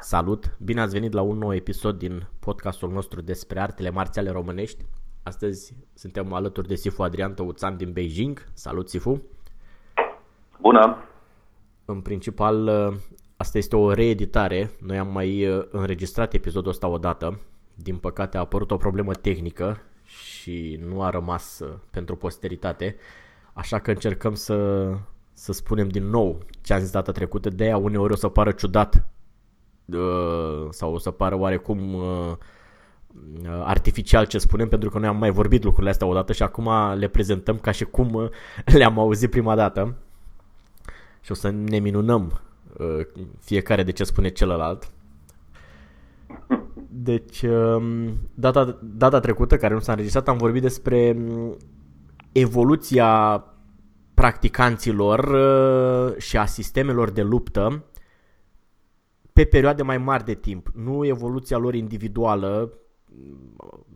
Salut! Bine ați venit la un nou episod din podcastul nostru despre artele marțiale românești. Astăzi suntem alături de Sifu Adrian Tăuțan din Beijing. Salut, Sifu! Bună! În principal, asta este o reeditare. Noi am mai înregistrat episodul ăsta odată. Din păcate a apărut o problemă tehnică și nu a rămas pentru posteritate, așa că încercăm să spunem din nou ce am zis data trecută. De aia uneori o să pară ciudat sau o să pară oarecum artificial ce spunem, pentru că noi am mai vorbit lucrurile astea odată și acum le prezentăm ca și cum le-am auzit prima dată și o să ne minunăm fiecare de ce spune celălalt. Deci, data trecută, care nu s-a înregistrat, am vorbit despre evoluția practicanților și a sistemelor de luptă pe perioade mai mari de timp. Nu evoluția lor individuală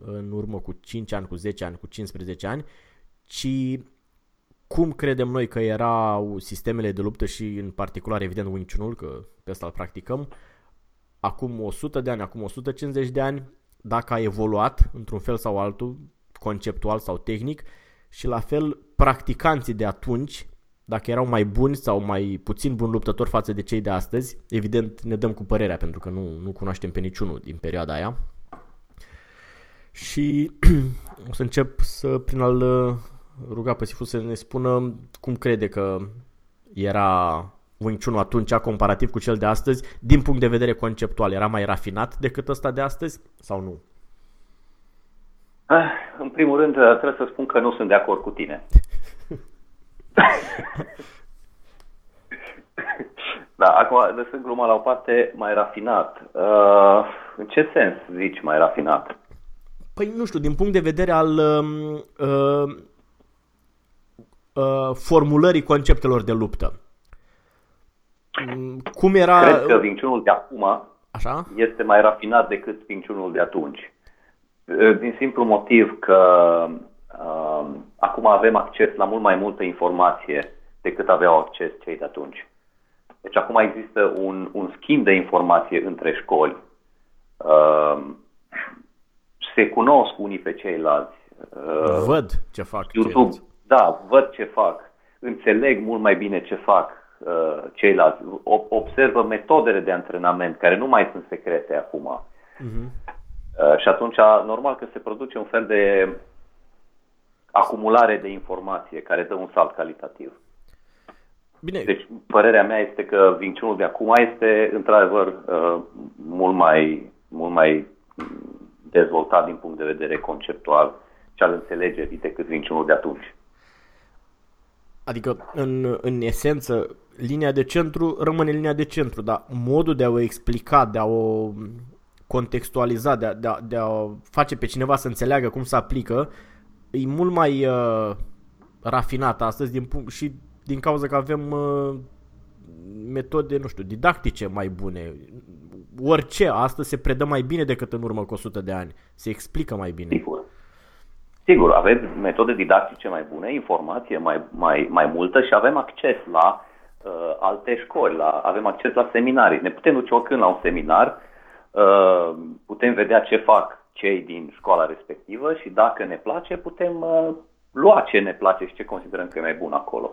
în urmă cu 5 ani, cu 10 ani, cu 15 ani, ci cum credem noi că erau sistemele de luptă și în particular, evident, Wing Chun-ul, că pe ăsta îl practicăm, acum 100 de ani, acum 150 de ani, dacă a evoluat într-un fel sau altul, conceptual sau tehnic, și la fel practicanții de atunci, dacă erau mai buni sau mai puțin buni luptători față de cei de astăzi. Evident, ne dăm cu părerea, pentru că nu cunoaștem pe niciunul din perioada aia. Și o să încep prin a-l ruga pe Sifu să ne spună cum crede că era Wing Chun atunci, comparativ cu cel de astăzi, din punct de vedere conceptual. Era mai rafinat decât ăsta de astăzi sau nu? În primul rând, trebuie să spun că nu sunt de acord cu tine. Da, acum, lăsând gluma la o parte, mai rafinat. În ce sens zici mai rafinat? Păi, nu știu, din punct de vedere al formulării conceptelor de luptă. Cum era? Cred că Wing Chun-ul de acum așa este mai rafinat decât Wing Chun-ul de atunci. Din simplu motiv că acum avem acces la mult mai multă informație decât aveau acces cei de atunci. Deci acum există un schimb de informație între școli. Se cunosc unii pe ceilalți. Văd ce fac ceilalți. Da, văd ce fac. Înțeleg mult mai bine ce fac ceilalți, observă metodele de antrenament care nu mai sunt secrete acum. Uh-huh. Și atunci normal că se produce un fel de acumulare de informație care dă un salt calitativ. Bine. Deci părerea mea este că Wing Chun-ul de acum este într-adevăr mult mai dezvoltat din punct de vedere conceptual și al înțelegerii decât Wing Chun-ul de atunci. Adică, în esență, linia de centru rămâne linia de centru, dar modul de a o explica, de a o contextualiza, de a face pe cineva să înțeleagă cum se aplică, e mult mai rafinat astăzi și din cauza că avem metode, nu știu, didactice mai bune. Orice astăzi se predă mai bine decât în urmă cu 100 de ani, se explică mai bine. Sigur, avem metode didactice mai bune, informație mai multă și avem acces la alte școli, avem acces la seminarii. Ne putem duce oricând la un seminar, putem vedea ce fac cei din școala respectivă și dacă ne place putem lua ce ne place și ce considerăm că e mai bun acolo.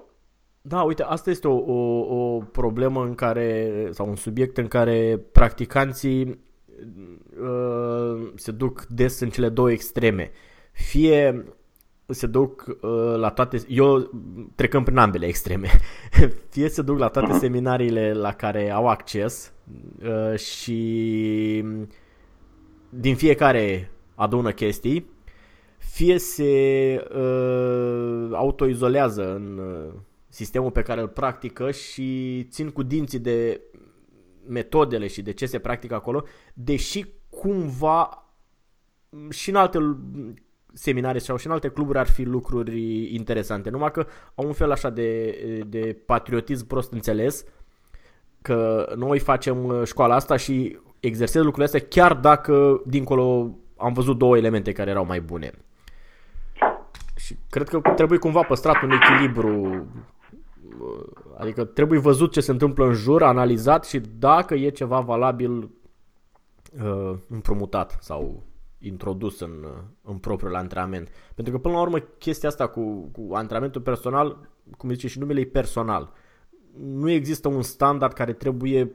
Da, uite, asta este o problemă în care, sau un subiect în care practicanții se duc des în cele două extreme. Fie se duc la toate, eu trecând prin ambele extreme, fie se duc la toate seminariile la care au acces și din fiecare adună chestii, fie se autoizolează în sistemul pe care îl practică și țin cu dinții de metodele și de ce se practică acolo, deși cumva și în alte seminare sau și în alte cluburi ar fi lucruri interesante, numai că au un fel așa de patriotism prost înțeles, că noi facem școala asta și exersez lucrurile astea chiar dacă dincolo am văzut două elemente care erau mai bune. Și cred că trebuie cumva păstrat un echilibru, adică trebuie văzut ce se întâmplă în jur, analizat și dacă e ceva valabil împrumutat sau introdus în propriul antrenament. Pentru că până la urmă chestia asta cu antrenamentul personal, cum zice și numele, e personal. Nu există un standard care trebuie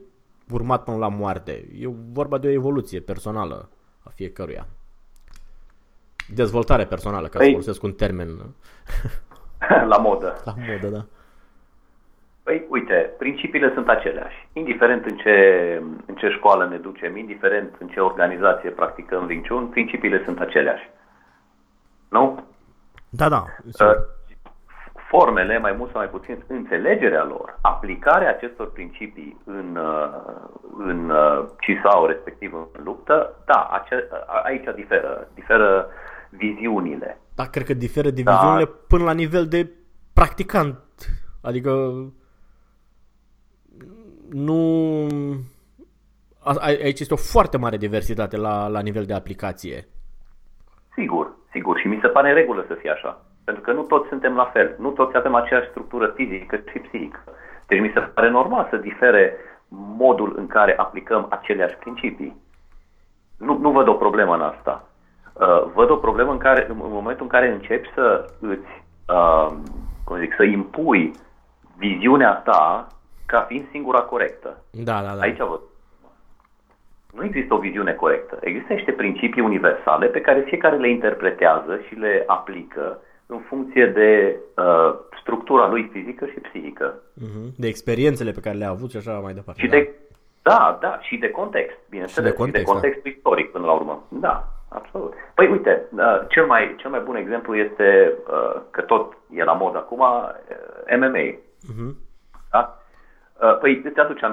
urmat până la moarte. E vorba de o evoluție personală a fiecăruia. Dezvoltare personală, ca să folosesc un termen la modă. La modă, da. Păi, uite, principiile sunt aceleași. Indiferent în ce școală ne ducem, indiferent în ce organizație practicăm Wing Chun, principiile sunt aceleași. Nu? Da, da. Formele, mai mult sau mai puțin, înțelegerea lor, aplicarea acestor principii în CISAO, respectiv în luptă, da, aici diferă viziunile. Da, cred că diferă viziunile până la nivel de practicant. Adică nu... Aici este o foarte mare diversitate la nivel de aplicație. Sigur. Și mi se pare în regulă să fie așa. Pentru că nu toți suntem la fel. Nu toți avem aceeași structură fizică și psihică. Deci mi se pare normal să difere modul în care aplicăm aceleași principii. Nu văd o problemă în asta. Văd o problemă în momentul în care începi să îți... să impui viziunea ta ca fiind singura corectă. Da. Aici văd. Nu există o viziune corectă. Există niște principii universale pe care fiecare le interpretează și le aplică în funcție de structura lui fizică și psihică. De experiențele pe care le-a avut și așa mai departe. Și și de context. Bineînțeles, și de contextul istoric până la urmă. Da. Absolut. Păi uite, cel mai bun exemplu este, că tot e la mod acum, MMA. Uh-huh. Da? Păi îți aduce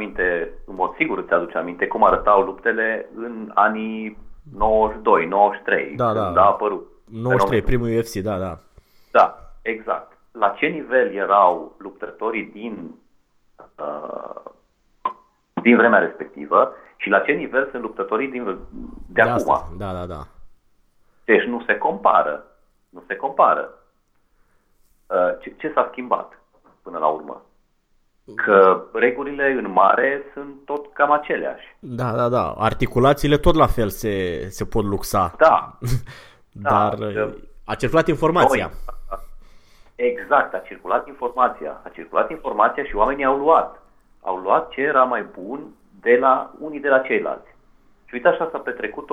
aminte cum arătau luptele în anii 92, 93, când a apărut. 93, primul UFC, da. Da, exact. La ce nivel erau luptătorii din vremea respectivă și la ce nivel sunt luptătorii de acum. Asta. Da. Deci nu se compară. Ce s-a schimbat până la urmă? Că regulile în mare sunt tot cam aceleași. Da. Articulațiile tot la fel se pot luxa. Da. Dar a circulat informația. Exact, a circulat informația și oamenii au luat ce era mai bun de la unii de la ceilalți. Și uite așa s-a petrecut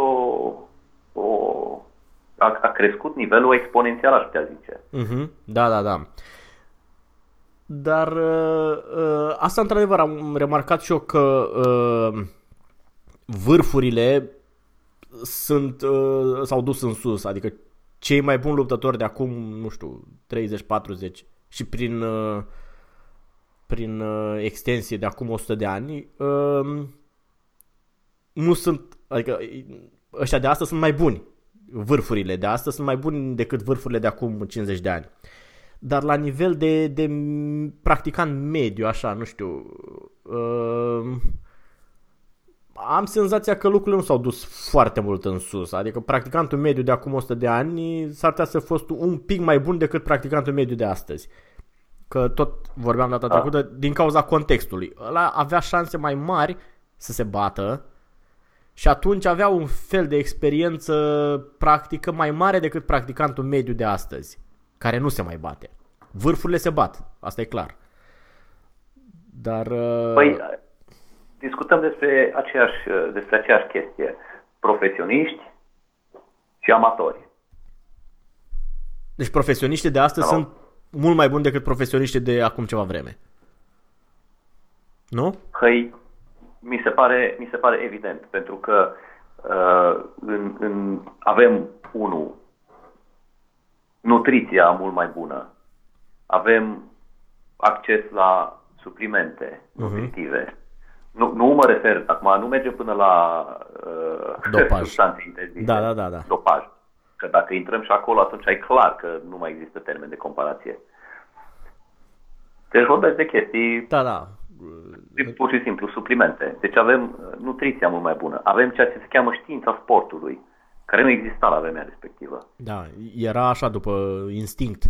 a crescut nivelul exponențial, aș putea zice. Uh-huh. Da. Dar asta într-adevăr am remarcat și eu că vârfurile sunt s-au dus în sus, adică cei mai buni luptători de acum, nu știu, 30-40 și prin extensie de acum 100 de ani, nu sunt, adică ăștia de astăzi sunt mai buni, vârfurile de astăzi sunt mai buni decât vârfurile de acum 50 de ani. Dar la nivel de practicant mediu, așa, nu știu, am senzația că lucrurile nu s-au dus foarte mult în sus, adică practicantul mediu de acum 100 de ani s-ar putea să fost un pic mai bun decât practicantul mediu de astăzi. Că tot vorbeam data trecută, din cauza contextului. Ăla avea șanse mai mari să se bată și atunci avea un fel de experiență practică mai mare decât practicantul mediu de astăzi, care nu se mai bate. Vârfurile se bat, asta e clar. Dar... Păi, discutăm despre aceeași chestie. Profesioniști și amatori. Deci profesioniștii de astăzi sunt mult mai buni decât profesioniștii de acum ceva vreme. Nu? Păi, mi se pare evident, pentru că avem nutriția mult mai bună. Avem acces la suplimente nutritive. Nu mă refer, acum nu mergem până la substanțe interzise. Da. Dopaj. Că dacă intrăm și acolo, atunci e clar că nu mai există termen de comparație. Deci vorbești de chestii... Da. Pur și simplu, suplimente. Deci avem nutriția mult mai bună. Avem ceea ce se cheamă știința sportului, care nu exista la vremea respectivă. Da, era așa, după instinct.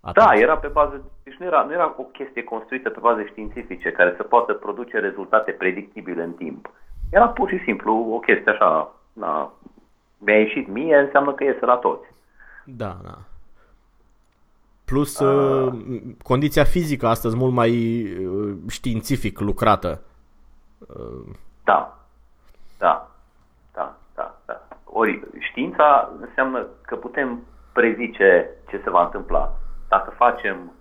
Atunci. Da, era pe bază... Deci nu era o chestie construită pe baze științifice, care să poată produce rezultate predictibile în timp. Era pur și simplu o chestie așa... Mi-a ieșit mie, înseamnă că iese la toți. Da. Plus condiția fizică astăzi mult mai științific lucrată. Da. Ori știința înseamnă că putem prezice ce se va întâmpla. Dacă facem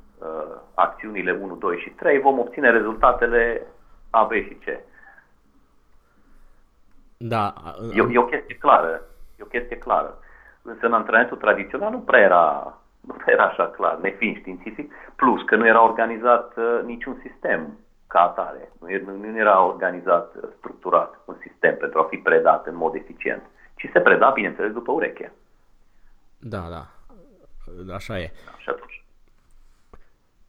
acțiunile 1, 2 și 3, vom obține rezultatele A, B și C. Da. E o chestie clară. Însă în antrenamentul tradițional nu prea era așa clar, nefiind științific, plus că nu era organizat niciun sistem ca atare. Nu era organizat, structurat un sistem pentru a fi predat în mod eficient, ci se preda, bineînțeles, după ureche. Da. Așa e. Și atunci.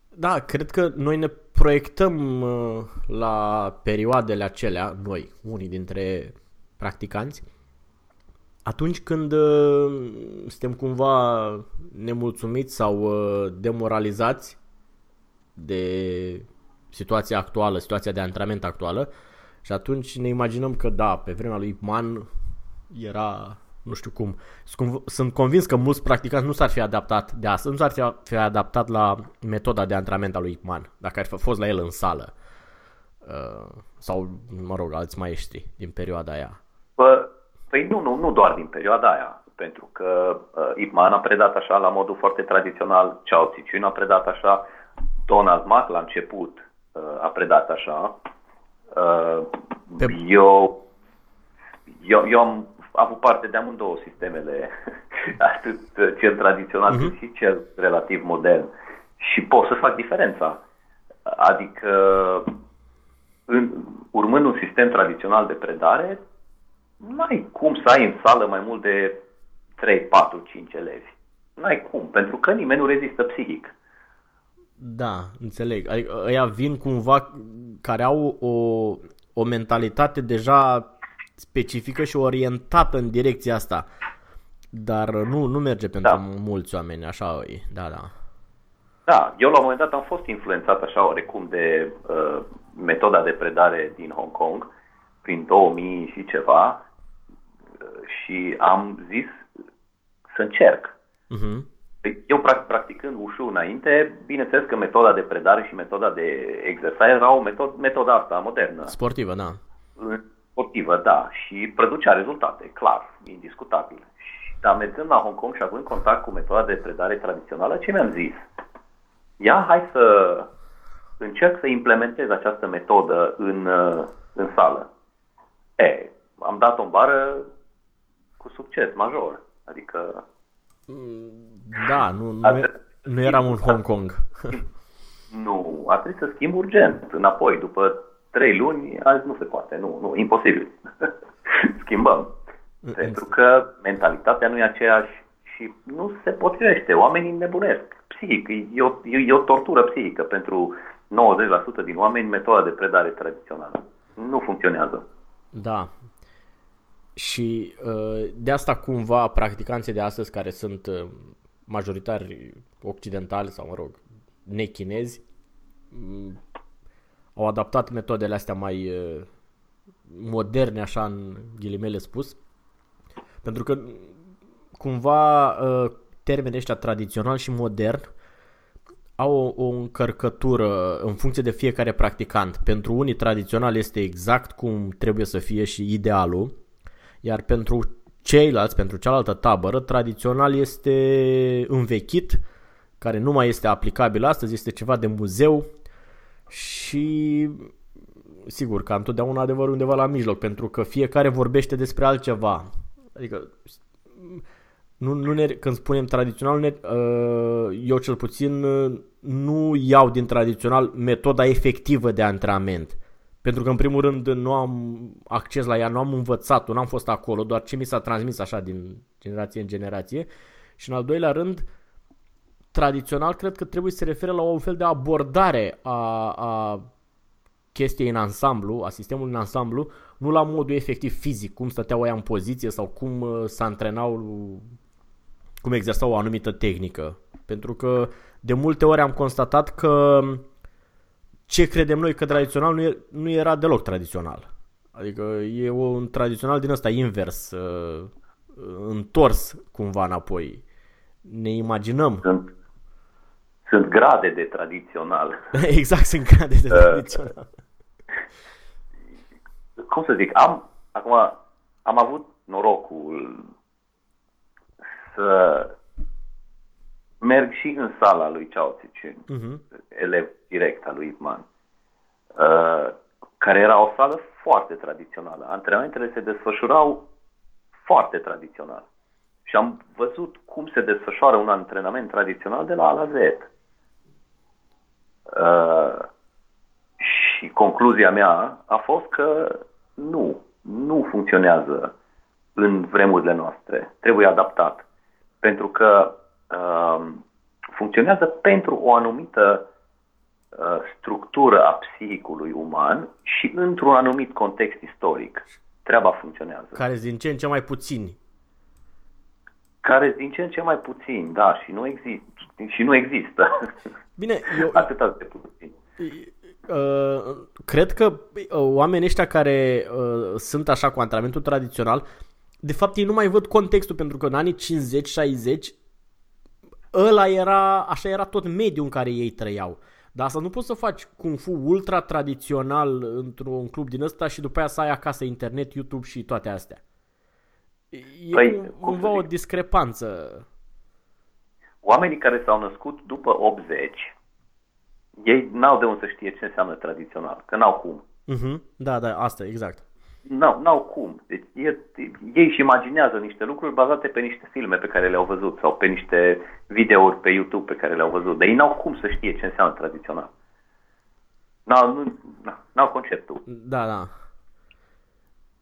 Da, cred că noi ne proiectăm la perioadele acelea, noi, unii dintre practicanți, atunci când suntem cumva nemulțumiți sau demoralizați de situația actuală, situația de antrenament actuală, și atunci ne imaginăm că da, pe vremea lui Ip Man era nu știu cum. Sunt convins că mulți practicanți nu s-ar fi adaptat de asta, nu s-ar fi adaptat la metoda de antrenament a lui Ip Man, dacă ar fi fost la el în sală. Sau, mă rog, alți maestri din perioada aia. Păi nu doar din perioada aia, pentru că Ip Man a predat așa la modul foarte tradițional, Ceauțiciu a predat așa, Donald Mak la început a predat așa. Eu am avut parte de amândouă sistemele, atât cel tradițional cât și cel relativ modern, și pot să fac diferența. Adică, urmând un sistem tradițional de predare, n-ai cum să ai în sală mai mult de 3, 4, 5 elevi. N-ai cum, pentru că nimeni nu rezistă psihic. Da, înțeleg. Ăia vin cumva care au o mentalitate deja specifică și orientată în direcția asta. Dar nu merge pentru mulți oameni, așa e. Da. Da, eu la un moment dat am fost influențat așa oarecum de metoda de predare din Hong Kong prin 2000 și ceva. Și am zis să încerc. Eu practicând Wushu înainte, bineînțeles că metoda de predare și metoda de exersare era o metoda asta modernă. Sportivă, da. Și producea rezultate, clar, indiscutabil. Dar mergând la Hong Kong și având contact cu metoda de predare tradițională, ce mi-am zis? Ia, hai să încerc să implementez această metodă în sală. Am dat-o în bară cu succes major. Adică... Da, nu eram un Hong Kong. Nu, a trebuit să schimb urgent. Înapoi, după 3 luni, azi nu se poate. Nu, imposibil. Schimbăm. Pentru că mentalitatea nu e aceeași și nu se potrivește. Oamenii nebunesc. Psihic. E o tortură psihică. Pentru 90% din oameni, metoda de predare tradițională nu funcționează. Da. Și de asta cumva practicanții de astăzi, care sunt majoritari occidentali sau, mă rog, nechinezi, au adaptat metodele astea mai moderne, așa în ghilimele spus, pentru că cumva termenii ăștia tradițional și modern au o încărcătură în funcție de fiecare practicant. Pentru unii tradițional este exact cum trebuie să fie și idealul, iar pentru ceilalți, pentru cealaltă tabără, tradițional este învechit, care nu mai este aplicabil astăzi, este ceva de muzeu și sigur că întotdeauna adevărul undeva la mijloc, pentru că fiecare vorbește despre altceva. Adică când spunem tradițional, eu cel puțin nu iau din tradițional metoda efectivă de antrenament. Pentru că în primul rând nu am acces la ea, nu am învățat-o, n-am fost acolo, doar ce mi s-a transmis așa din generație în generație. Și în al doilea rând, tradițional cred că trebuie să se refere la un fel de abordare a chestiei în ansamblu, a sistemului în ansamblu, nu la modul efectiv fizic, cum stăteau aia în poziție sau cum se antrenau, cum exersau o anumită tehnică. Pentru că de multe ori am constatat că ce credem noi că tradițional nu era deloc tradițional. Adică e un tradițional din ăsta invers, întors cumva înapoi. Ne imaginăm. Sunt grade de tradițional. Exact, sunt grade de tradițional. Cum să zic, am avut norocul să merg și în sala lui Ceauțiciu, elev direct al lui Ip Man, care era o sală foarte tradițională. Antrenamentele se desfășurau foarte tradițional. Și am văzut cum se desfășoară un antrenament tradițional de la A la Z. Și concluzia mea a fost că nu funcționează în vremurile noastre. Trebuie adaptat. Pentru că funcționează pentru o anumită structură a psihicului uman și într-un anumit context istoric. Treaba funcționează. Care din ce în ce mai puțin, da, și nu există. Bine, atâta de puțin. Cred că oamenii ăștia care sunt așa cu antrenamentul tradițional, de fapt ei nu mai văd contextul, pentru că în anii 50-60 așa era tot mediul în care ei trăiau. Dar asta nu poți să faci Kung Fu ultra tradițional într-un club din ăsta și după aia să ai acasă internet, YouTube și toate astea. E cumva o discrepanță. Oamenii care s-au născut după 80, ei n-au de unde să știe ce înseamnă tradițional, că n-au cum. Da, asta, exact. N-au cum. Deci, ei își imaginează niște lucruri bazate pe niște filme pe care le-au văzut sau pe niște videouri pe YouTube pe care le-au văzut, dar ei n-au cum să știe ce înseamnă tradițional. N-au conceptul. Da.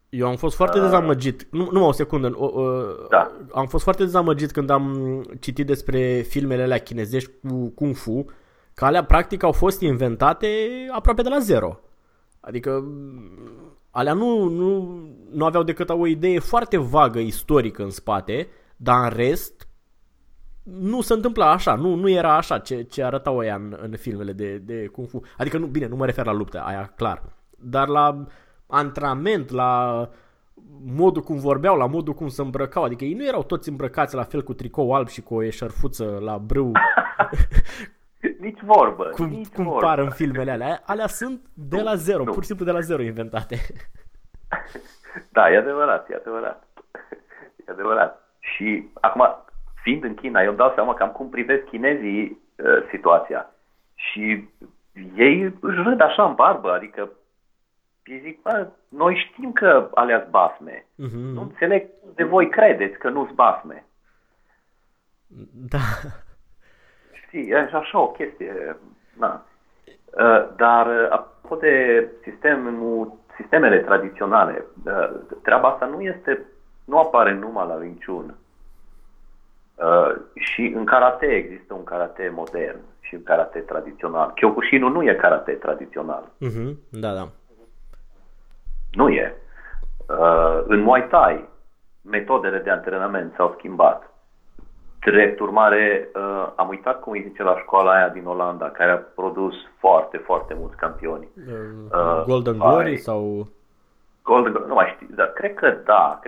Eu am fost foarte dezamăgit, numai o secundă, da. Am fost foarte dezamăgit când am citit despre filmele alea chinezești cu Kung Fu, că alea practic au fost inventate aproape de la zero. Adică alea nu aveau decât o idee foarte vagă istorică în spate, dar în rest nu se întâmpla așa, nu era așa ce arătau aia în filmele de Kung Fu. Adică, nu mă refer la luptă, aia clar, dar la antrenament, la modul cum vorbeau, la modul cum se îmbrăcau. Adică ei nu erau toți îmbrăcați la fel cu tricou alb și cu o eșarfuță la brâu. Nici vorbă. Cum par în filmele alea. Alea sunt de la zero, pur și simplu de la zero inventate. Da, e adevărat. Și acum, fiind în China, eu îmi dau seama cam cum privesc chinezii situația. Și ei își râd așa în barbă, adică și zic, noi știm că alea-s basme. Nu înțeleg de voi credeți că nu-s basme. Da. Știi, e așa o chestie. Da. Dar apropo de sistemele tradiționale, treaba asta nu apare numai la Wing Chun. Și în karate există un karate modern și un karate tradițional. Kyokushinu nu e karate tradițional. Da. Nu e. În Muay Thai, metodele de antrenament s-au schimbat. Drept urmare, am uitat cum îi zice la școala aia din Olanda, care a produs foarte, foarte mulți campioni. Golden Glory sau... nu mai știu, dar cred că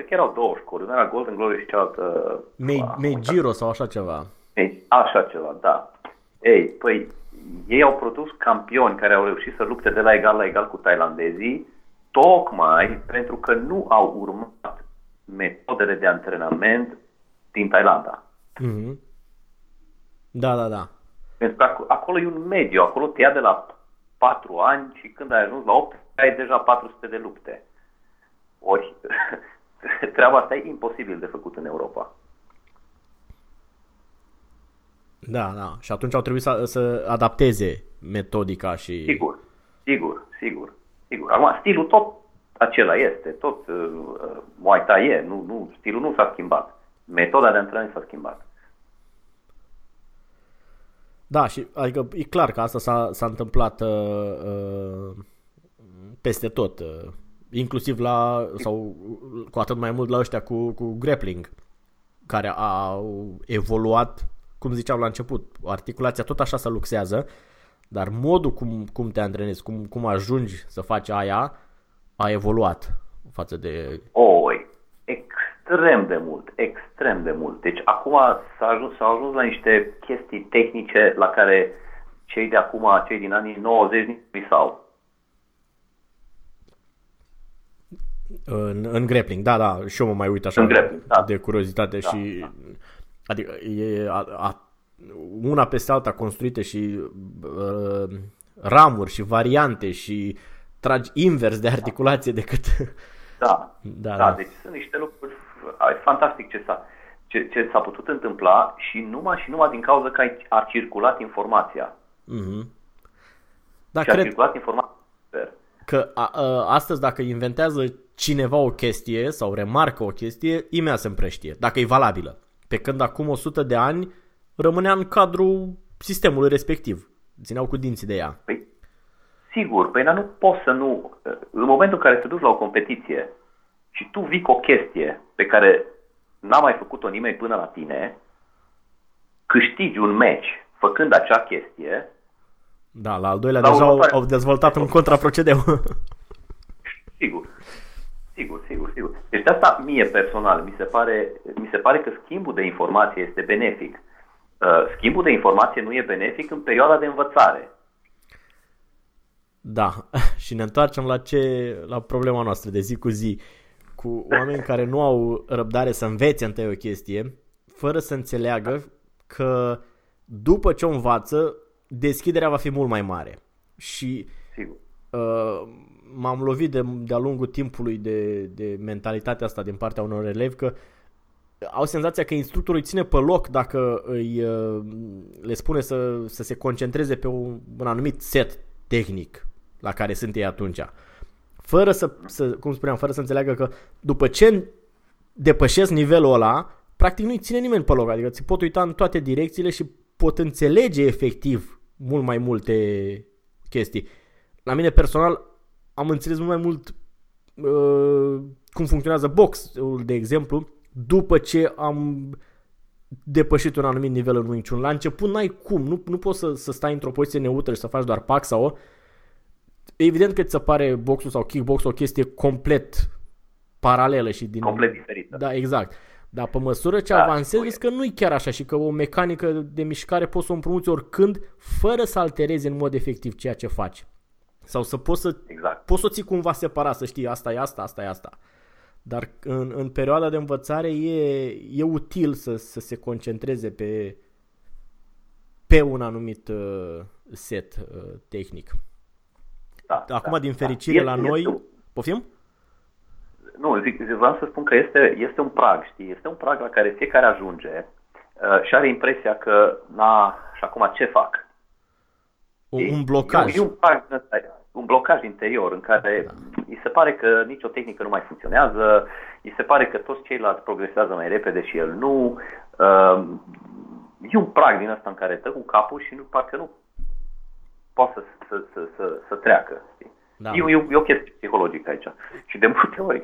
erau două școli. Una era Golden Glory și cealaltă... Meijiro sau așa ceva. Așa ceva, da. Ei, păi, ei au produs campioni care au reușit să lupte de la egal la egal cu tailandezii, tocmai pentru că nu au urmat metodele de antrenament din Thailanda. Mm-hmm. Da, da, da. Pentru că acolo e un mediu, acolo te ia de la 4 ani și când ai ajuns la 8, ai deja 400 de lupte. Ori, treaba asta e imposibil de făcut în Europa. Da, da. Și atunci au trebuit să adapteze metodica și... Sigur. Acum, stilul tot acela este, tot Muay Thai e, nu, stilul nu s-a schimbat. Metoda de antrenament s-a schimbat. Da, și adică e clar că asta s-a întâmplat peste tot, inclusiv la, sau cu atât mai mult la ăștia cu grappling, care au evoluat, cum ziceam la început, articulația tot așa se luxează, dar modul cum te antrenezi, cum ajungi să faci aia, a evoluat față de... Extrem de mult. Deci acum s-a ajuns la niște chestii tehnice la care cei de acum, cei din anii 90 nici visau. În grappling, da, și eu mă mai uit așa grappling, de curiozitate și... Da. Adică e una peste alta construite și ramuri și variante și tragi invers de articulație decât... Da. Deci sunt niște lucruri fantastic ce s-a putut întâmpla și numai din cauza că a circulat informația. Mm-hmm. Da, și cred a circulat informația. Că astăzi dacă inventează cineva o chestie sau remarcă o chestie, imediat se împrăștie, dacă e valabilă. Pe când acum 100 de ani rămânea în cadrul sistemului respectiv. Țineau cu dinții de ea. Păi, sigur, dar nu poți să nu... În momentul în care te duci la o competiție și tu vii cu o chestie pe care n-a mai făcut-o nimeni până la tine, câștigi un match făcând acea chestie... Da, la al doilea deja au dezvoltat un contraprocedeu. Sigur. Deci de asta mie personal mi se pare că schimbul de informație este benefic. Schimbul de informație nu e benefic în perioada de învățare. Da, și ne întoarcem la problema noastră de zi cu zi, cu oameni care nu au răbdare să învețe întâi o chestie, fără să înțeleagă că după ce o învață, deschiderea va fi mult mai mare. Și sigur. M-am lovit de-a lungul timpului de mentalitatea asta din partea unor elevi, că au senzația că instructorul îi ține pe loc dacă le spune să se concentreze pe un anumit set tehnic la care sunt ei atunci, fără să înțeleagă că după ce depășesc nivelul ăla, practic nu îi ține nimeni pe loc, adică ți pot uita în toate direcțiile și pot înțelege efectiv mult mai multe chestii. La mine personal am înțeles mult mai mult cum funcționează boxul, de exemplu, după ce am depășit un anumit nivel în Wing Chun. La început n-ai cum, nu poți să stai într-o poziție neutră și să faci doar pac sau o. Evident că ți se pare boxul sau kickboxul o chestie complet paralelă și din... Complet diferită. Da, exact. Dar pe măsură ce avansezi, vezi că nu-i chiar așa și că o mecanică de mișcare poți să o împrumuți oricând fără să alterezi în mod efectiv ceea ce faci. Sau să poți să poți să o ții cumva separat, să știi asta e asta, asta e asta. Dar în perioada de învățare e util să se concentreze pe un anumit set tehnic. Acum, din fericire, la noi... Poftim? Nu, vreau să spun că este un prag, știi? Este un prag la care fiecare ajunge și are impresia că, și acum ce fac? Un blocaj. Un blocaj interior în care îi se pare că nicio tehnică nu mai funcționează, îi se pare că toți ceilalți progresează mai repede și el nu. E un prag din ăsta în care dă cu capul și parcă nu poate să treacă. Da. E o chestie psihologică aici. Și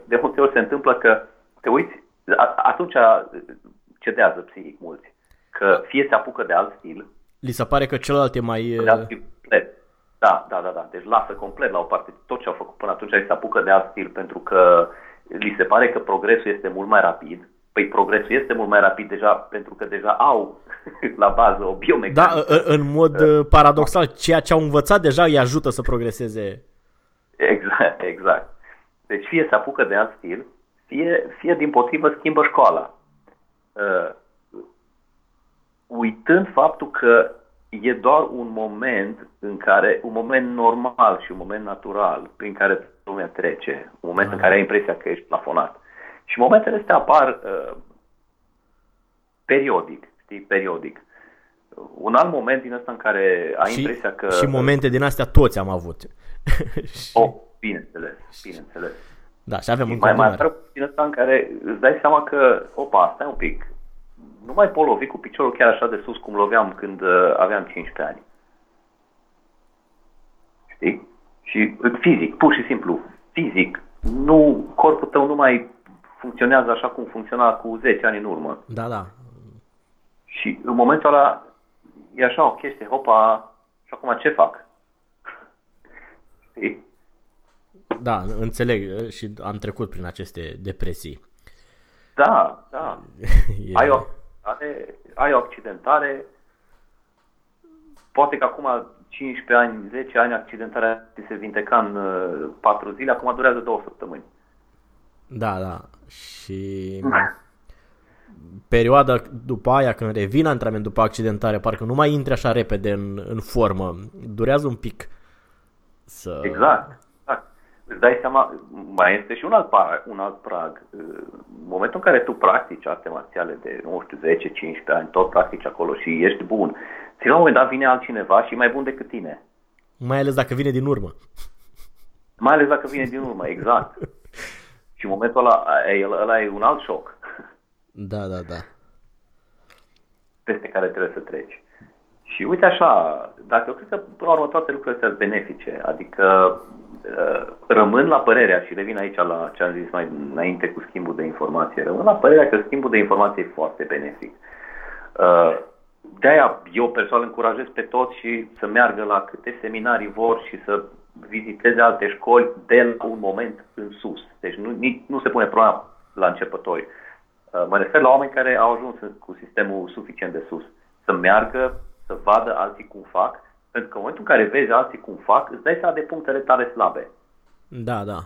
de multe ori se întâmplă că te uiți, atunci cedează psihic mulți, că fie se apucă de alt stil, li se pare că celălalt e mai... Da. Deci lasă complet la o parte tot ce au făcut până atunci, li se apucă de alt stil pentru că li se pare că progresul este mult mai rapid Păi progresul este mult mai rapid deja, pentru că deja au la bază o biomecanică. Da, în mod paradoxal, ceea ce au învățat deja îi ajută să progreseze. Exact, exact. Deci fie se apucă de alt stil, fie dimpotrivă schimbă școala. Uitând faptul că e doar un moment în care, un moment normal și un moment natural prin care lumea trece, un moment în care ai impresia că ești plafonat. Și momentele astea apar periodic, știi, periodic. Un alt moment din ăsta în care ai impresia că... Și momente din astea toți am avut. Bineînțeles. Da, și avem încă mai apar din ăsta în care îți dai seama că, opa, stai un pic, nu mai pot lovi cu piciorul chiar așa de sus cum loveam când aveam 15 ani. Știi? Și fizic, pur și simplu, fizic, nu, corpul tău nu mai funcționează așa cum funcționa cu 10 ani în urmă. Da, da. Și în momentul ăla e așa o chestie, hopa, și acum ce fac? Știi? Da, înțeleg și am trecut prin aceste depresii. Da, da. Ai o accidentare, poate că acum 15 ani, 10 ani accidentarea se vindeca în 4 zile, acum durează 2 săptămâni. Da, da. Și perioada după aia, când revin antrenament după accidentare, parcă nu mai intri așa repede în formă, durează un pic să... Exact. Îți dai seama, mai este și un alt prag. În momentul în care tu practici arte marțiale de, nu știu, 10-15 ani, tot practici acolo și ești bun, ți la un moment dat vine altcineva și e mai bun decât tine. Mai ales dacă vine din urmă. Exact. Și în momentul ăla e un alt șoc. Da. Peste care trebuie să treci. Și uite așa, dacă eu cred că până la urmă toate lucrurile sunt benefice, adică rămân la părerea, și revin aici la ce am zis mai înainte cu schimbul de informație, rămân la părerea că schimbul de informație e foarte benefic. De-aia eu personal încurajez pe toți și să meargă la câte seminarii vor și să viziteze alte școli de la un moment în sus. Deci nu se pune problema la începători. Mă refer la oameni care au ajuns cu sistemul suficient de sus. Să meargă, să vadă alții cum fac, pentru că în momentul în care vezi alții cum fac, îți dai seama de punctele tale slabe. Da, da.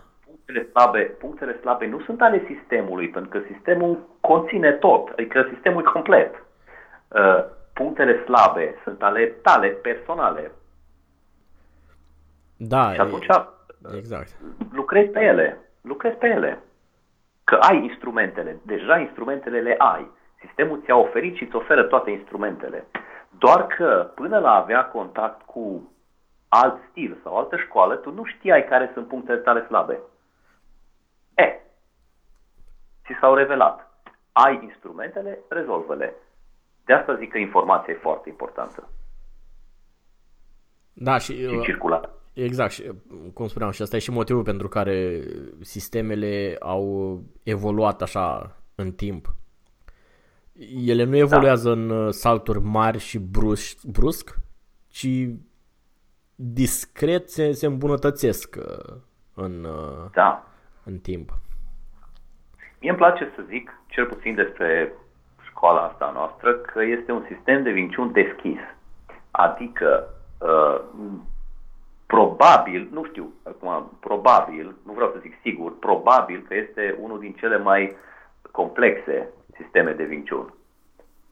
Punctele slabe nu sunt ale sistemului, pentru că sistemul conține tot, adică sistemul e complet. Punctele slabe sunt ale tale personale. Da, și atunci exact. Lucrezi pe ele. Că ai instrumentele, deja instrumentele le ai. Sistemul ți-a oferit și îți oferă toate instrumentele. Doar că până la a avea contact cu alt stil sau altă școală, tu nu știai care sunt punctele tale slabe. Ți s-au revelat. Ai instrumentele, rezolvă-le. De asta zic că informația e foarte importantă. Da, și circularea. Exact, și, cum spuneam, și asta e și motivul pentru care sistemele au evoluat așa în timp. Ele nu evoluează în salturi mari și brusc, ci discret se îmbunătățesc în timp. Mie îmi place să zic, cel puțin despre școala asta noastră, că este un sistem de Wing Chun deschis. Adică probabil că este unul din cele mai complexe sisteme de Wing Chun,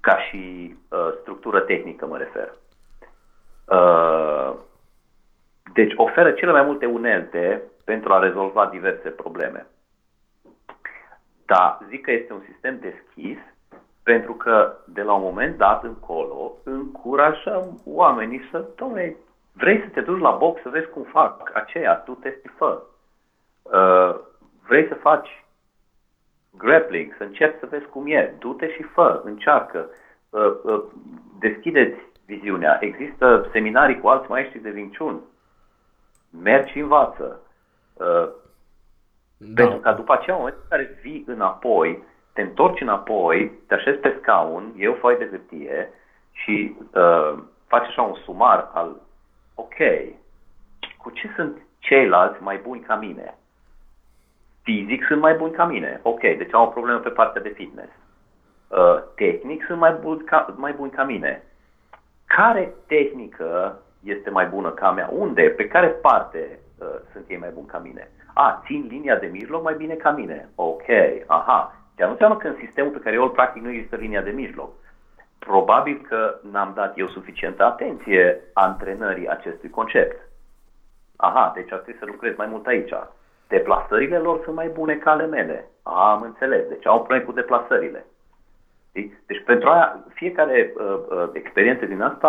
ca și structură tehnică mă refer. Deci oferă cele mai multe unelte pentru a rezolva diverse probleme. Dar zic că este un sistem deschis pentru că de la un moment dat încolo încurajăm oamenii să, dom'le, vrei să te duci la box să vezi cum fac aceea, tu te fă. Vrei să faci grappling, să încerci să vezi cum e, du-te și fă, încearcă. Deschideți viziunea. Există seminarii cu alți maestri de Wing Chun. Mergi și învață. Pentru că după aceea, în momentul în care vii înapoi, te întorci înapoi, te așezi pe scaun, iei o foaie de hârtie și faci așa un sumar al ok, cu ce sunt ceilalți mai buni ca mine? Fizic sunt mai buni ca mine, ok, deci am o problemă pe partea de fitness. Tehnic sunt mai buni ca mine. Care tehnică este mai bună ca mea? Unde? Pe care parte sunt ei mai buni ca mine? A, țin linia de mijloc mai bine ca mine. Ok, aha. Deci nu înseamnă că în sistemul pe care eu îl practic nu există linia de mijloc. Probabil că n-am dat eu suficientă atenție antrenării acestui concept. Aha, deci ar trebui să lucrez mai mult aici. Deplasările lor sunt mai bune ca ale mele. Am înțeles, deci au probleme cu deplasările. Deci pentru aia, fiecare experiență din asta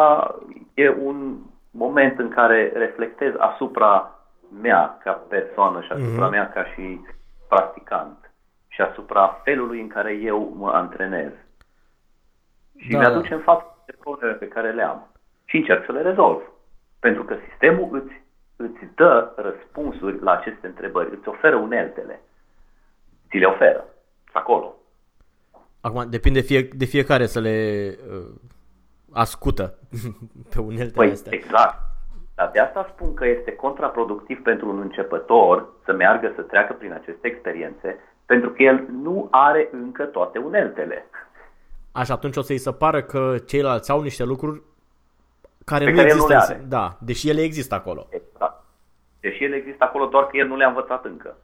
e un moment în care reflectez asupra mea ca persoană și asupra mea ca și practicant și asupra felului în care eu mă antrenez. Și mi-aduce în față problemele pe care le am și încerc să le rezolv. Pentru că sistemul îți dă răspunsuri la aceste întrebări, îți oferă uneltele, ți le oferă, acolo. Acum depinde de fiecare să le ascută pe uneltele astea. Exact, dar de asta spun că este contraproductiv pentru un începător să meargă să treacă prin aceste experiențe, pentru că el nu are încă toate uneltele. Așa, atunci o să-i se pară că ceilalți au niște lucruri care nu există, da, deși ele există acolo. Exact. Deși ele există acolo, doar că el nu le-a învățat încă.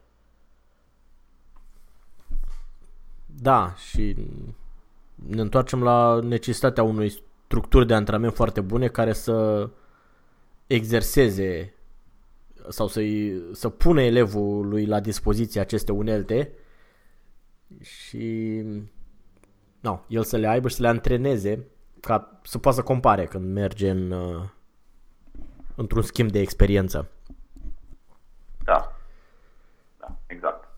Da, și ne întoarcem la necesitatea unei structuri de antrenament foarte bune care să exerseze sau să pune elevului la dispoziție aceste unelte și el să le aibă și să le antreneze ca să poată să compare când merge într-un schimb de experiență. Da. Da, exact.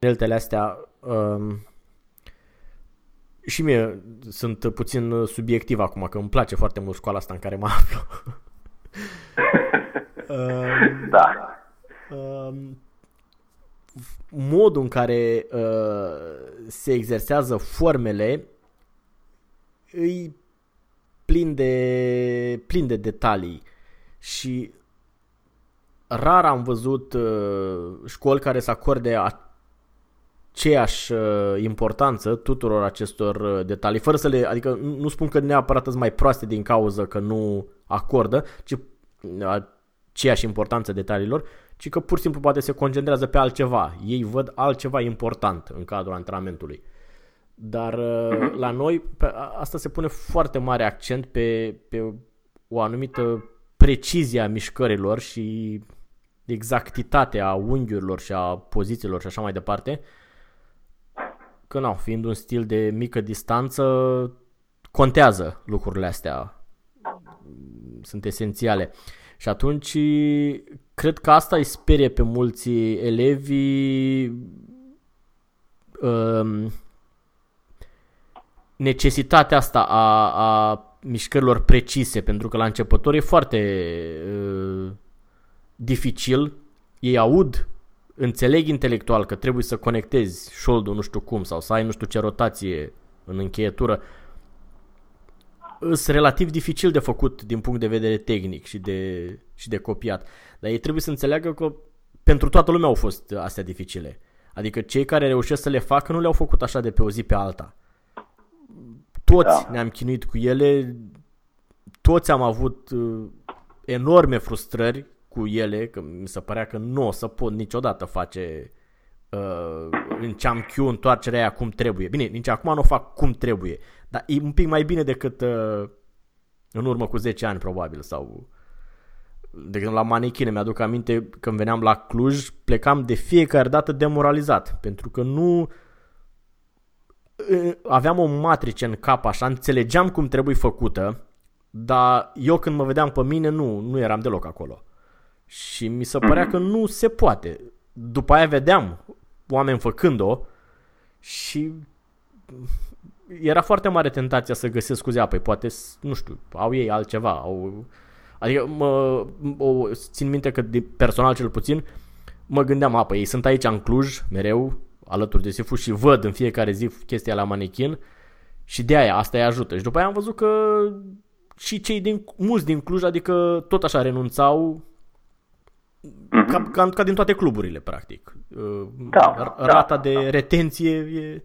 Uneltele astea și mie sunt puțin subiectiv acum, că îmi place foarte mult școala asta în care mă aflu. Da. Modul în care se exersează formele îi plin de detalii și rar am văzut școli care să acorde aceeași importanță tuturor acestor detalii, fără să le, adică nu spun că neapărat sunt mai proaste din cauza că nu acordă, ci aceeași importanță detaliilor, ci că pur și simplu poate se concentrează pe altceva. Ei văd altceva important în cadrul antrenamentului. Dar la noi asta se pune foarte mare accent pe o anumită precizie a mișcărilor și exactitatea a unghiurilor și a pozițiilor și așa mai departe. Că fiind un stil de mică distanță, contează lucrurile astea. Sunt esențiale. Și atunci cred că asta îi sperie pe mulți elevi necesitatea asta a mișcărilor precise, pentru că la începători e foarte dificil. Ei aud, înțeleg intelectual că trebuie să conectezi șoldul nu știu cum sau să ai nu știu ce rotație în încheietură. Îs relativ dificil de făcut din punct de vedere tehnic și de copiat. Dar ei trebuie să înțeleagă că pentru toată lumea au fost astea dificile. Adică cei care reușesc să le facă nu le-au făcut așa de pe o zi pe alta. Toți ne-am chinuit cu ele, toți am avut enorme frustrări cu ele, că mi se părea că nu o să pot niciodată face în Chamquiu întoarcerea aia cum trebuie. Bine, nici acum nu o fac cum trebuie, dar e un pic mai bine decât în urmă cu 10 ani probabil, sau de exemplu la manechine. Mi-aduc aminte când veneam la Cluj, plecam de fiecare dată demoralizat, pentru că nu aveam o matrice în cap așa, înțelegeam cum trebuie făcută, dar eu când mă vedeam pe mine nu eram deloc acolo. Și mi se părea că nu se poate. După aia vedeam oameni făcând-o și era foarte mare tentația să găsesc scuze. Apoi poate, nu știu, au ei altceva. Adică țin minte că de personal cel puțin mă gândeam, apoi ei sunt aici în Cluj mereu alături de Sifu și văd în fiecare zi chestia la manechin și de aia asta îi ajută. Și după aia am văzut că și cei din, mulți din Cluj, adică tot așa renunțau, ca din toate cluburile, practic. Da, rata de retenție e...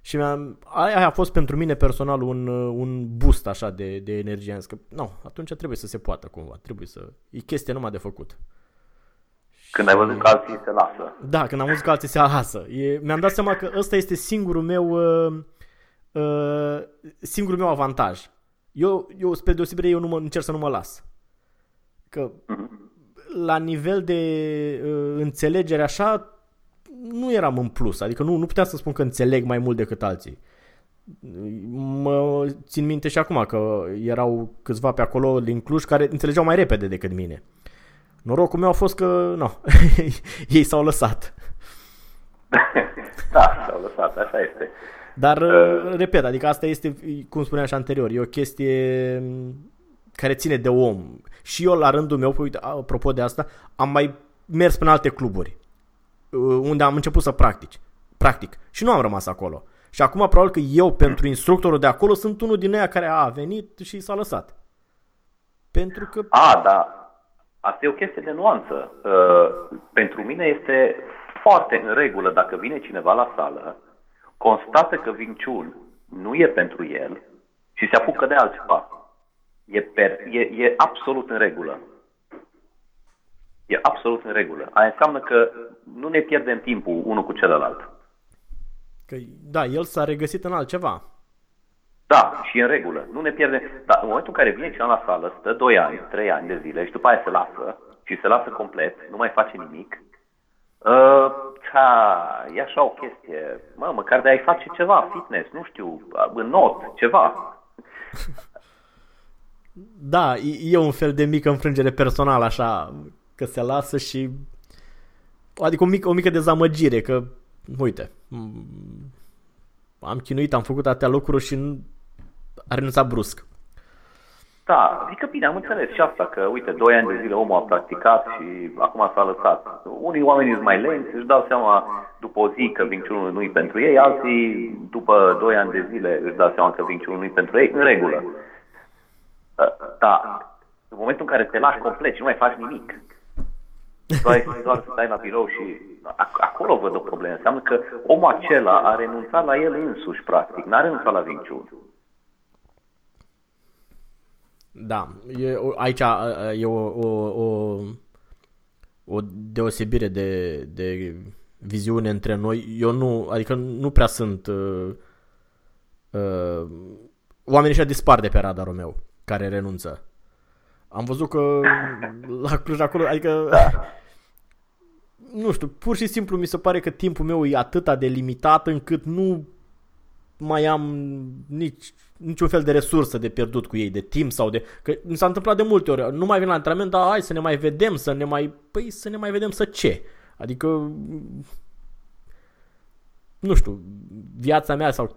Și aia a fost pentru mine personal un boost așa de energie. Am zis că, nu, atunci trebuie să se poată cumva, trebuie să... E chestia numai de făcut. Când ai văzut că alții se lasă. Da, când am văzut că alții se lasă. Mi-am dat seama că ăsta este singurul meu avantaj. Eu spre deosebire, eu nu încerc să nu mă las. Că la nivel de înțelegere așa, nu eram în plus, adică nu puteam să spun că înțeleg mai mult decât alții. Mă țin minte și acum că erau câțiva pe acolo din Cluj care înțelegeau mai repede decât mine. Norocul meu a fost că, ei s-au lăsat. Da, s-au lăsat, așa este. Dar, repet, adică asta este, cum spuneam și anterior, e o chestie care ține de om. Și eu, la rândul meu, uite, apropo de asta, am mai mers până alte cluburi, unde am început să practic și nu am rămas acolo. Și acum probabil că eu, pentru instructorul de acolo, sunt unul din ăia care a venit și s-a lăsat. Pentru că... da. Asta e o chestie de nuanță. Pentru mine este foarte în regulă dacă vine cineva la sală, constată că Wing Chun nu e pentru el și se apucă de altceva. E absolut în regulă. E absolut în regulă. Aia înseamnă că nu ne pierdem timpul unul cu celălalt. Că, da, el s-a regăsit în altceva. Da, și e în regulă. Nu ne pierdem. Dar în momentul în care vine cineva la sală, stă 2 ani, 3 ani de zile și după aia se lasă și se lasă complet, nu mai face nimic, e așa o chestie. Măcar de a-i face ceva, fitness, nu știu, în not, ceva. Da, e un fel de mică înfrângere personală așa... Că se lasă și... Adică o mică dezamăgire, că, uite, am chinuit, am făcut atâtea lucruri și a renunțat brusc. Da, adică bine, am înțeles și asta, că, uite, 2 ani de zile omul a practicat și acum s-a lăsat. Unii oameni sunt mai lenți, își dau seama după o zi că vinciunul nu-i pentru ei, alții, după 2 ani de zile, își dau seama că vinciunul nu-i pentru ei, în regulă. Da, în momentul în care te lași complet și nu mai faci nimic... Doar să stai la birou și acolo văd o problemă. Înseamnă că omul acela a renunțat la el însuși, practic. N-a renunțat la Wing Chun. Da, aici e o deosebire de viziune între noi. Eu nu prea sunt... oamenii ăștia dispar de pe radarul meu care renunță. Am văzut că la Cluj acolo, adică, nu știu, pur și simplu mi se pare că timpul meu e atâta de limitat încât nu mai am niciun fel de resursă de pierdut cu ei, de timp sau de... Că mi s-a întâmplat de multe ori, nu mai vin la antrenament, dar hai să ne mai vedem, să ne mai vedem, să ce? Adică, nu știu, viața mea sau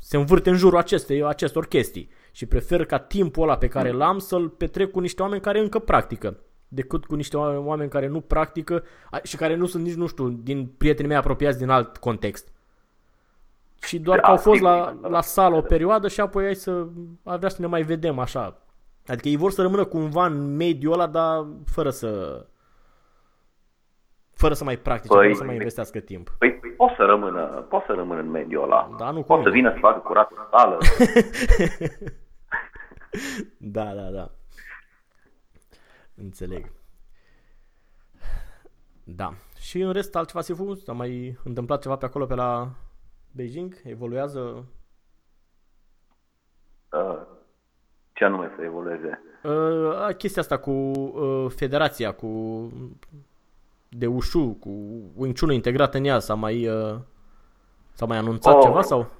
se învârte în jurul acestor chestii. Și prefer ca timpul ăla pe care l-am să-l petrec cu niște oameni care încă practică, decât cu niște oameni care nu practică și care nu sunt nici, nu știu, din prietenii mei apropiați din alt context. Și doar că au fost la sală o perioadă și apoi vrea să ne mai vedem așa. Adică ei vor să rămână cumva în mediul ăla, dar fără să mai practice, fără să mai investească timp. Păi pot să rămână în mediul ăla. Da, nu pot să vină să facă curat în sală. Da. Înțeleg. Da. Și în rest altceva, Sifu? S-a mai întâmplat ceva pe acolo, pe la Beijing? Evoluează? Ce anume să evolueze? Chestia asta cu federația, cu... de Ushu, cu Wing Chun integrat în ea, s-a mai anunțat ceva sau?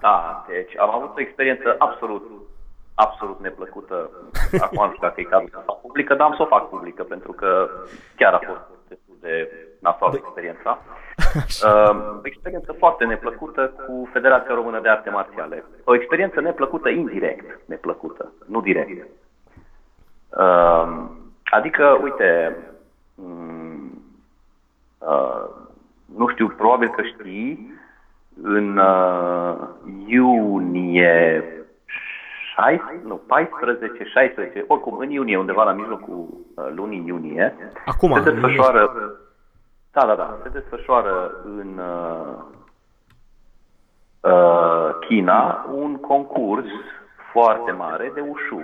Da, deci am avut o experiență absolut neplăcută. Acum nu știu dacă e cazul să fac publică, dar am să o fac publică pentru că chiar a fost destul de nasoală experiența. O experiență foarte neplăcută cu Federația Română de Arte Marțiale. O experiență neplăcută indirect, neplăcută, nu direct. Adică, uite, nu știu, probabil că știi, în iunie 14, oricum în iunie, undeva la mijlocul lunii iunie. Acum, se desfășoară, se desfășoară în China un concurs foarte mare de Ushu,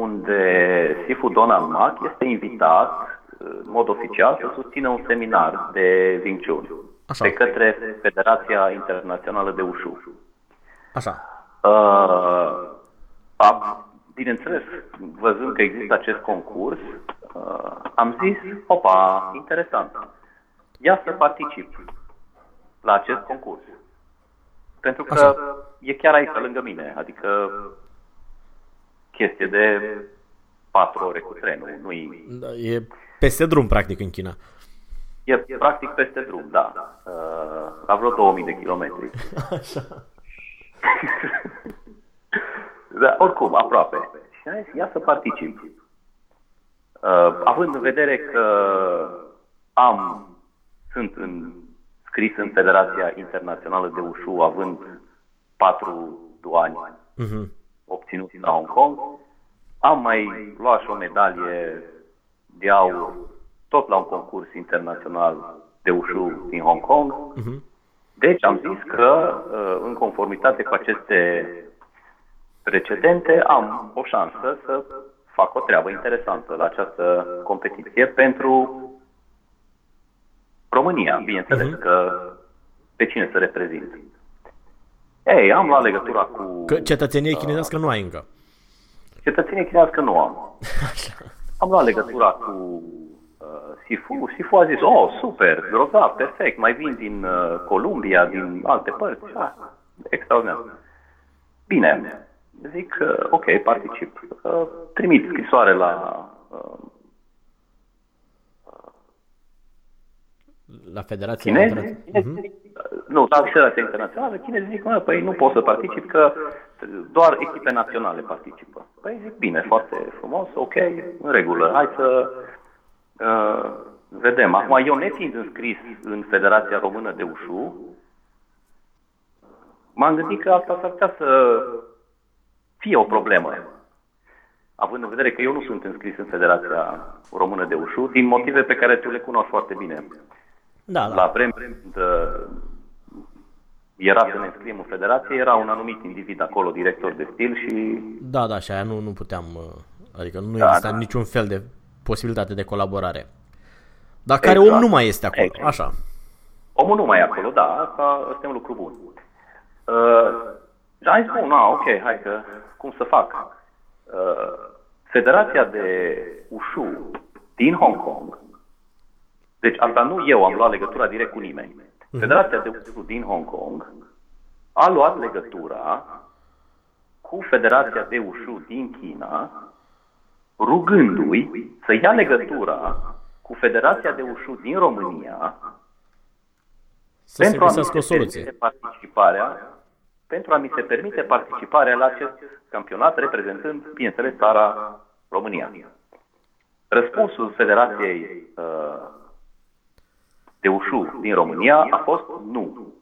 unde Sifu Donald Mak este invitat în mod oficial să susțină un seminar de Wing Chun de către Federația Internațională de Ushu. Bineînțeles, văzând că există acest concurs, am zis, opa, interesant, ia să particip la acest concurs. Pentru că e chiar aici, lângă mine, adică chestie de 4 ore cu trenul. E peste drum, practic, în China. E practic peste drum, da. La vreo 2000 de kilometri. Da, oricum, aproape. Și am zis, ia să particip. Având în vedere că sunt scris în Federația Internațională de Ushu, având 4 duani obținut la Hong Kong, am mai luat și o medalie de aur tot la un concurs internațional de Ushu din Hong Kong. Deci am zis că, în conformitate cu aceste precedente, am o șansă să fac o treabă interesantă la această competiție pentru România, bineînțeles, că pe cine să reprezint. Ei, am luat legătura cu... Că cetățenie chinezească nu ai încă. Cetățenie chinezească nu am. Am luat legătura cu Sifu. Sifu a zis, super, grozav, perfect, mai vin din Columbia, din alte părți. Extraordinar. Bine, zic, ok, particip. Trimit scrisoare la... la Federația Internațională. Nu, la Federația Internațională. Chinezii zic, păi nu pot să particip, că doar echipe naționale participă. Păi zic, bine, foarte frumos, ok, în regulă, hai să vedem. Acum, eu nefiind înscris în Federația Română de Ushu, m-am gândit că asta s-ar putea să fie o problemă. Având în vedere că eu nu sunt înscris în Federația Română de Ushu, din motive pe care tu le cunoști foarte bine. La vreme era să ne înscriem în federație, era un anumit individ acolo, director de stil și... și aia nu puteam, adică nu exista niciun fel de posibilitate de colaborare. Dar care om nu mai este acolo, așa. Omul nu mai e acolo, asta e un lucru bun. Am zis, hai că, cum să fac? Federația de Ushu din Hong Kong. Deci asta nu eu am luat legătura direct cu nimeni. Federația de Wushu din Hong Kong a luat legătura cu Federația de Wushu din China, rugându-i să ia legătura cu Federația de Wushu din România pentru a mi se permite participarea la acest campionat, reprezentând, bineînțeles, țara România. Răspunsul Federației de Ushu din România a fost nu.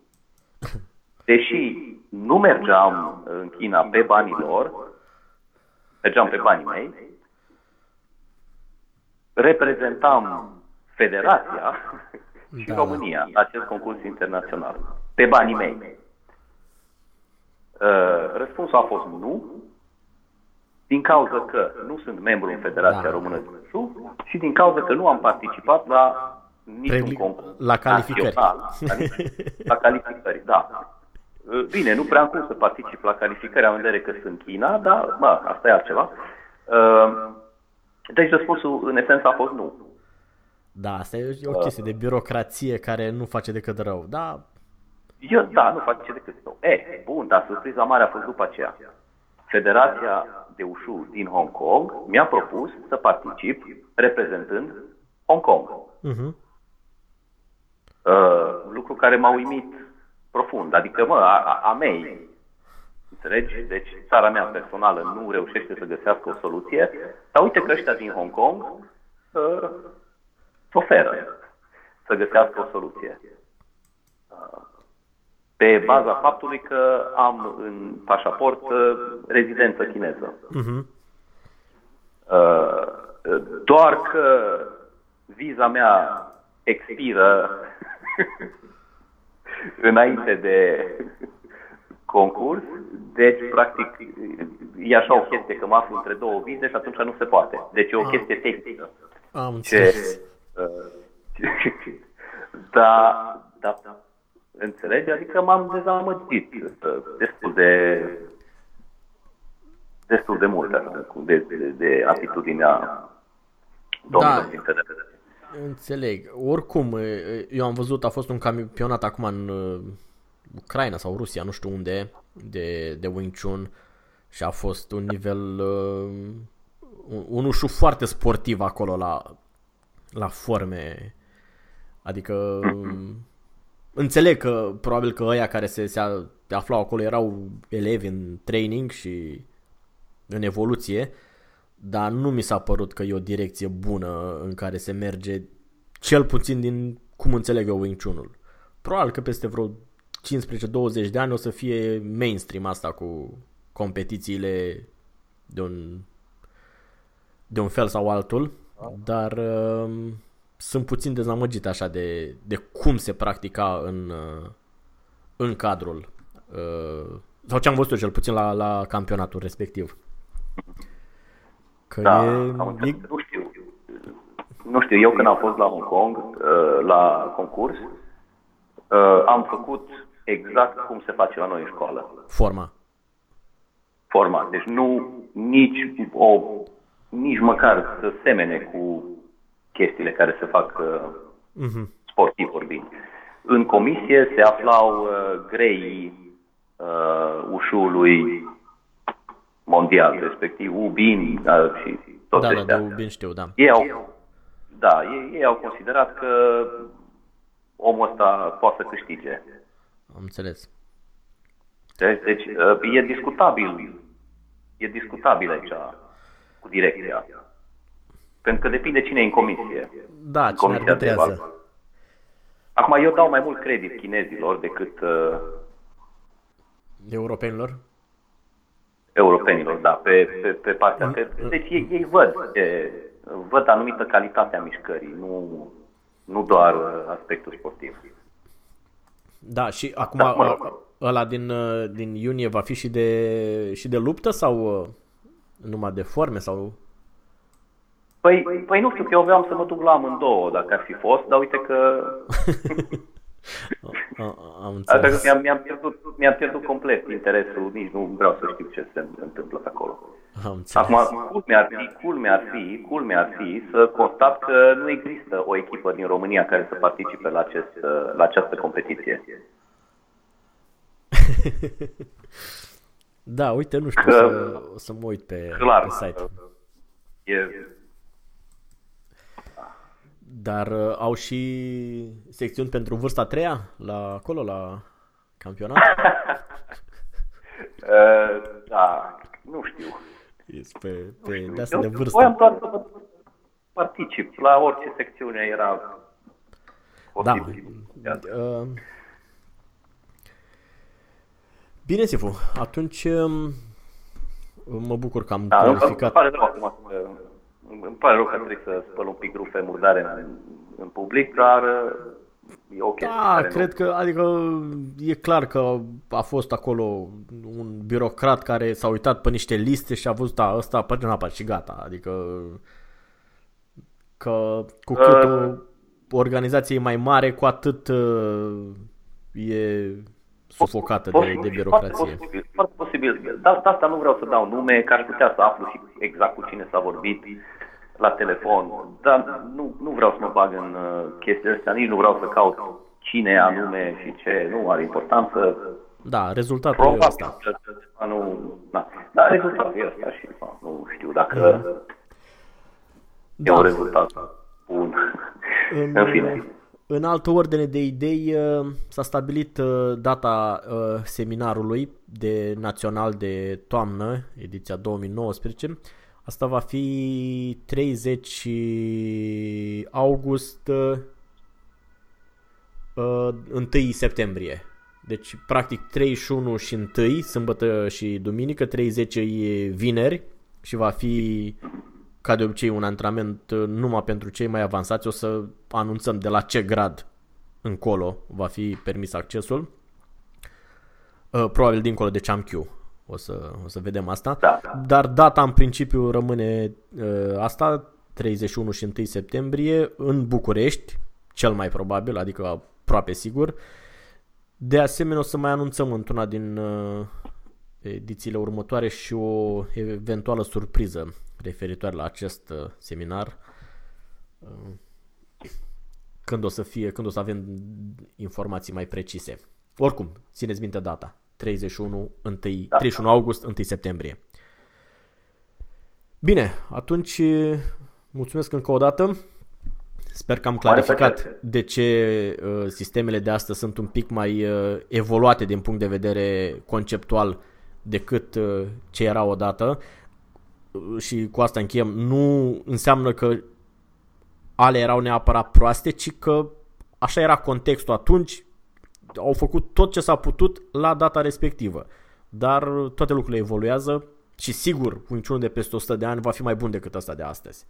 Deși nu mergeam în China pe banii lor, mergeam pe banii mei, reprezentam Federația și România la acest concurs internațional, pe banii mei. Răspunsul a fost nu, din cauza că nu sunt membru în Federația Română de Ushu și din cauza că nu am participat la niciun concurs la calificări. La calificări, Bine, nu prea am cum să particip la calificări, am în vedere că sunt China, dar asta e altceva. Deci răspunsul în esență a fost nu. Asta e o chestie de birocrație care nu face decât rău, nu face decât rău. Surpriza mare a fost după aceea. Federația de Ushu din Hong Kong mi-a propus să particip reprezentând Hong Kong. Lucru care m-a uimit profund. Adică, a mei, înțelegi? Deci, țara mea personală nu reușește să găsească o soluție, dar uite că ăștia din Hong Kong oferă să găsească o soluție. pe baza faptului că am în pașaport rezidență chineză. Uh-huh. Doar că viza mea expiră înainte de concurs, deci practic e așa o chestie că mă aflu între două vize și atunci nu se poate. Deci e o chestie tehnică. Am înțeles. Da. Înțelegi? Adică m-am dezamăgit destul de mult de atitudinea domnului internațional. Înțeleg. Oricum, eu am văzut, a fost un campionat acum în Ucraina sau Rusia, nu știu unde, de Wing Chun și a fost un nivel, un ușu foarte sportiv acolo la forme. Adică înțeleg că probabil că ăia care se aflau acolo erau elevi în training și în evoluție, dar nu mi s-a părut că e o direcție bună în care se merge, cel puțin din cum înțeleg eu Wing Chun-ul. Probabil că peste vreo 15-20 de ani o să fie mainstream asta cu competițiile de un fel sau altul, dar sunt puțin dezamăgit așa de cum se practica în cadrul sau ce am văzut eu cel puțin la campionatul respectiv. Că da, nu știu, eu când am fost la Hong Kong la concurs am făcut exact cum se face la noi în școală. Forma, deci nu nici măcar să semene cu chestiile care se fac sportiv vorbind. În comisie se aflau greii ușului mondial, respectiv Ubin și tot ăsta. Da, Ubin știu, da. Ei au considerat că omul ăsta poate să câștige. Am înțeles. Deci e discutabil aici cu direcția. Pentru că depinde cine e în comisie. Da, cine arbitrează. Acum eu dau mai mult credit chinezilor decât europenilor, da, pe partea. Deci ei văd anumită calitate a mișcării, nu doar aspectul sportiv. Da, și acum ăla din iunie va fi și de luptă sau numai de forme sau? Păi nu știu, că eu vreau să mă duc la amândouă dacă ar fi fost, dar uite că am înțeles. Că mi-am pierdut complet interesul, nici nu vreau să știu ce se întâmplă acolo. Acum, culmea ar fi să constat că nu există o echipă din România care să participe la această competiție. Da, uite, nu știu, o să mă uit pe site. Dar au și secțiuni pentru vârsta 3-a acolo, la campionat? Da, nu știu. Este de asta de vârstă. Voiam doar să particip la orice secțiune era posibil. Da. Bine, Sifu, atunci mă bucur că am clarificat. Îmi pare rău că trebuie să spăl un pic rufe murdare în public, dar e ok. Da, cred că, adică e clar că a fost acolo un birocrat care s-a uitat pe niște liste și a văzut ăsta pe nu apar și gata. Adică că cu cât o organizație e mai mare, cu atât e sufocată de birocrație. Foarte posibil. Dar asta nu vreau să dau nume, că aș putea să aflu și exact cu cine s-a vorbit la telefon. Dar nu vreau să mă bag în chestiile astea, nici nu vreau să caut cine anume și ce. Nu are importanță. Da, rezultatul e ăsta. Da, rezultatul e ăsta și nu știu dacă e un rezultat bun. În fine. În altă ordine de idei, s-a stabilit data seminarului național de toamnă, ediția 2019. Asta va fi 30 august, 1 septembrie Deci, practic, 31 și 1, sâmbătă și duminică, 30 e vineri și va fi, ca de obicei, un antrenament numai pentru cei mai avansați. O să anunțăm de la ce grad încolo va fi permis accesul. Probabil dincolo de Chamquiu. O să vedem asta. Da. Dar data în principiu rămâne asta, 31 și 1 septembrie, în București, cel mai probabil, adică aproape sigur. De asemenea, o să mai anunțăm într-una din edițiile următoare și o eventuală surpriză referitoare la acest seminar. Când o să avem informații mai precise. Oricum, țineți minte data. 31 august, 1 septembrie. Bine, atunci mulțumesc încă o dată. Sper că am clarificat de ce sistemele de astăzi sunt un pic mai evoluate din punct de vedere conceptual decât ce era odată. Și cu asta încheiem. Nu înseamnă că ale erau neapărat proaste, ci că așa era contextul atunci. Au făcut tot ce s-a putut la data respectivă. Dar toate lucrurile evoluează și sigur niciunul de peste 100 de ani va fi mai bun decât ăsta de astăzi.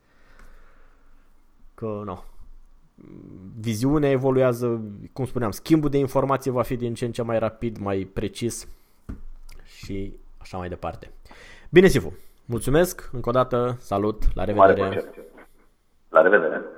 Că nu. Viziunea evoluează, cum spuneam, schimbul de informații va fi din ce în ce mai rapid, mai precis și așa mai departe. Bine, Sifu, mulțumesc încă o dată, salut, la revedere! La revedere!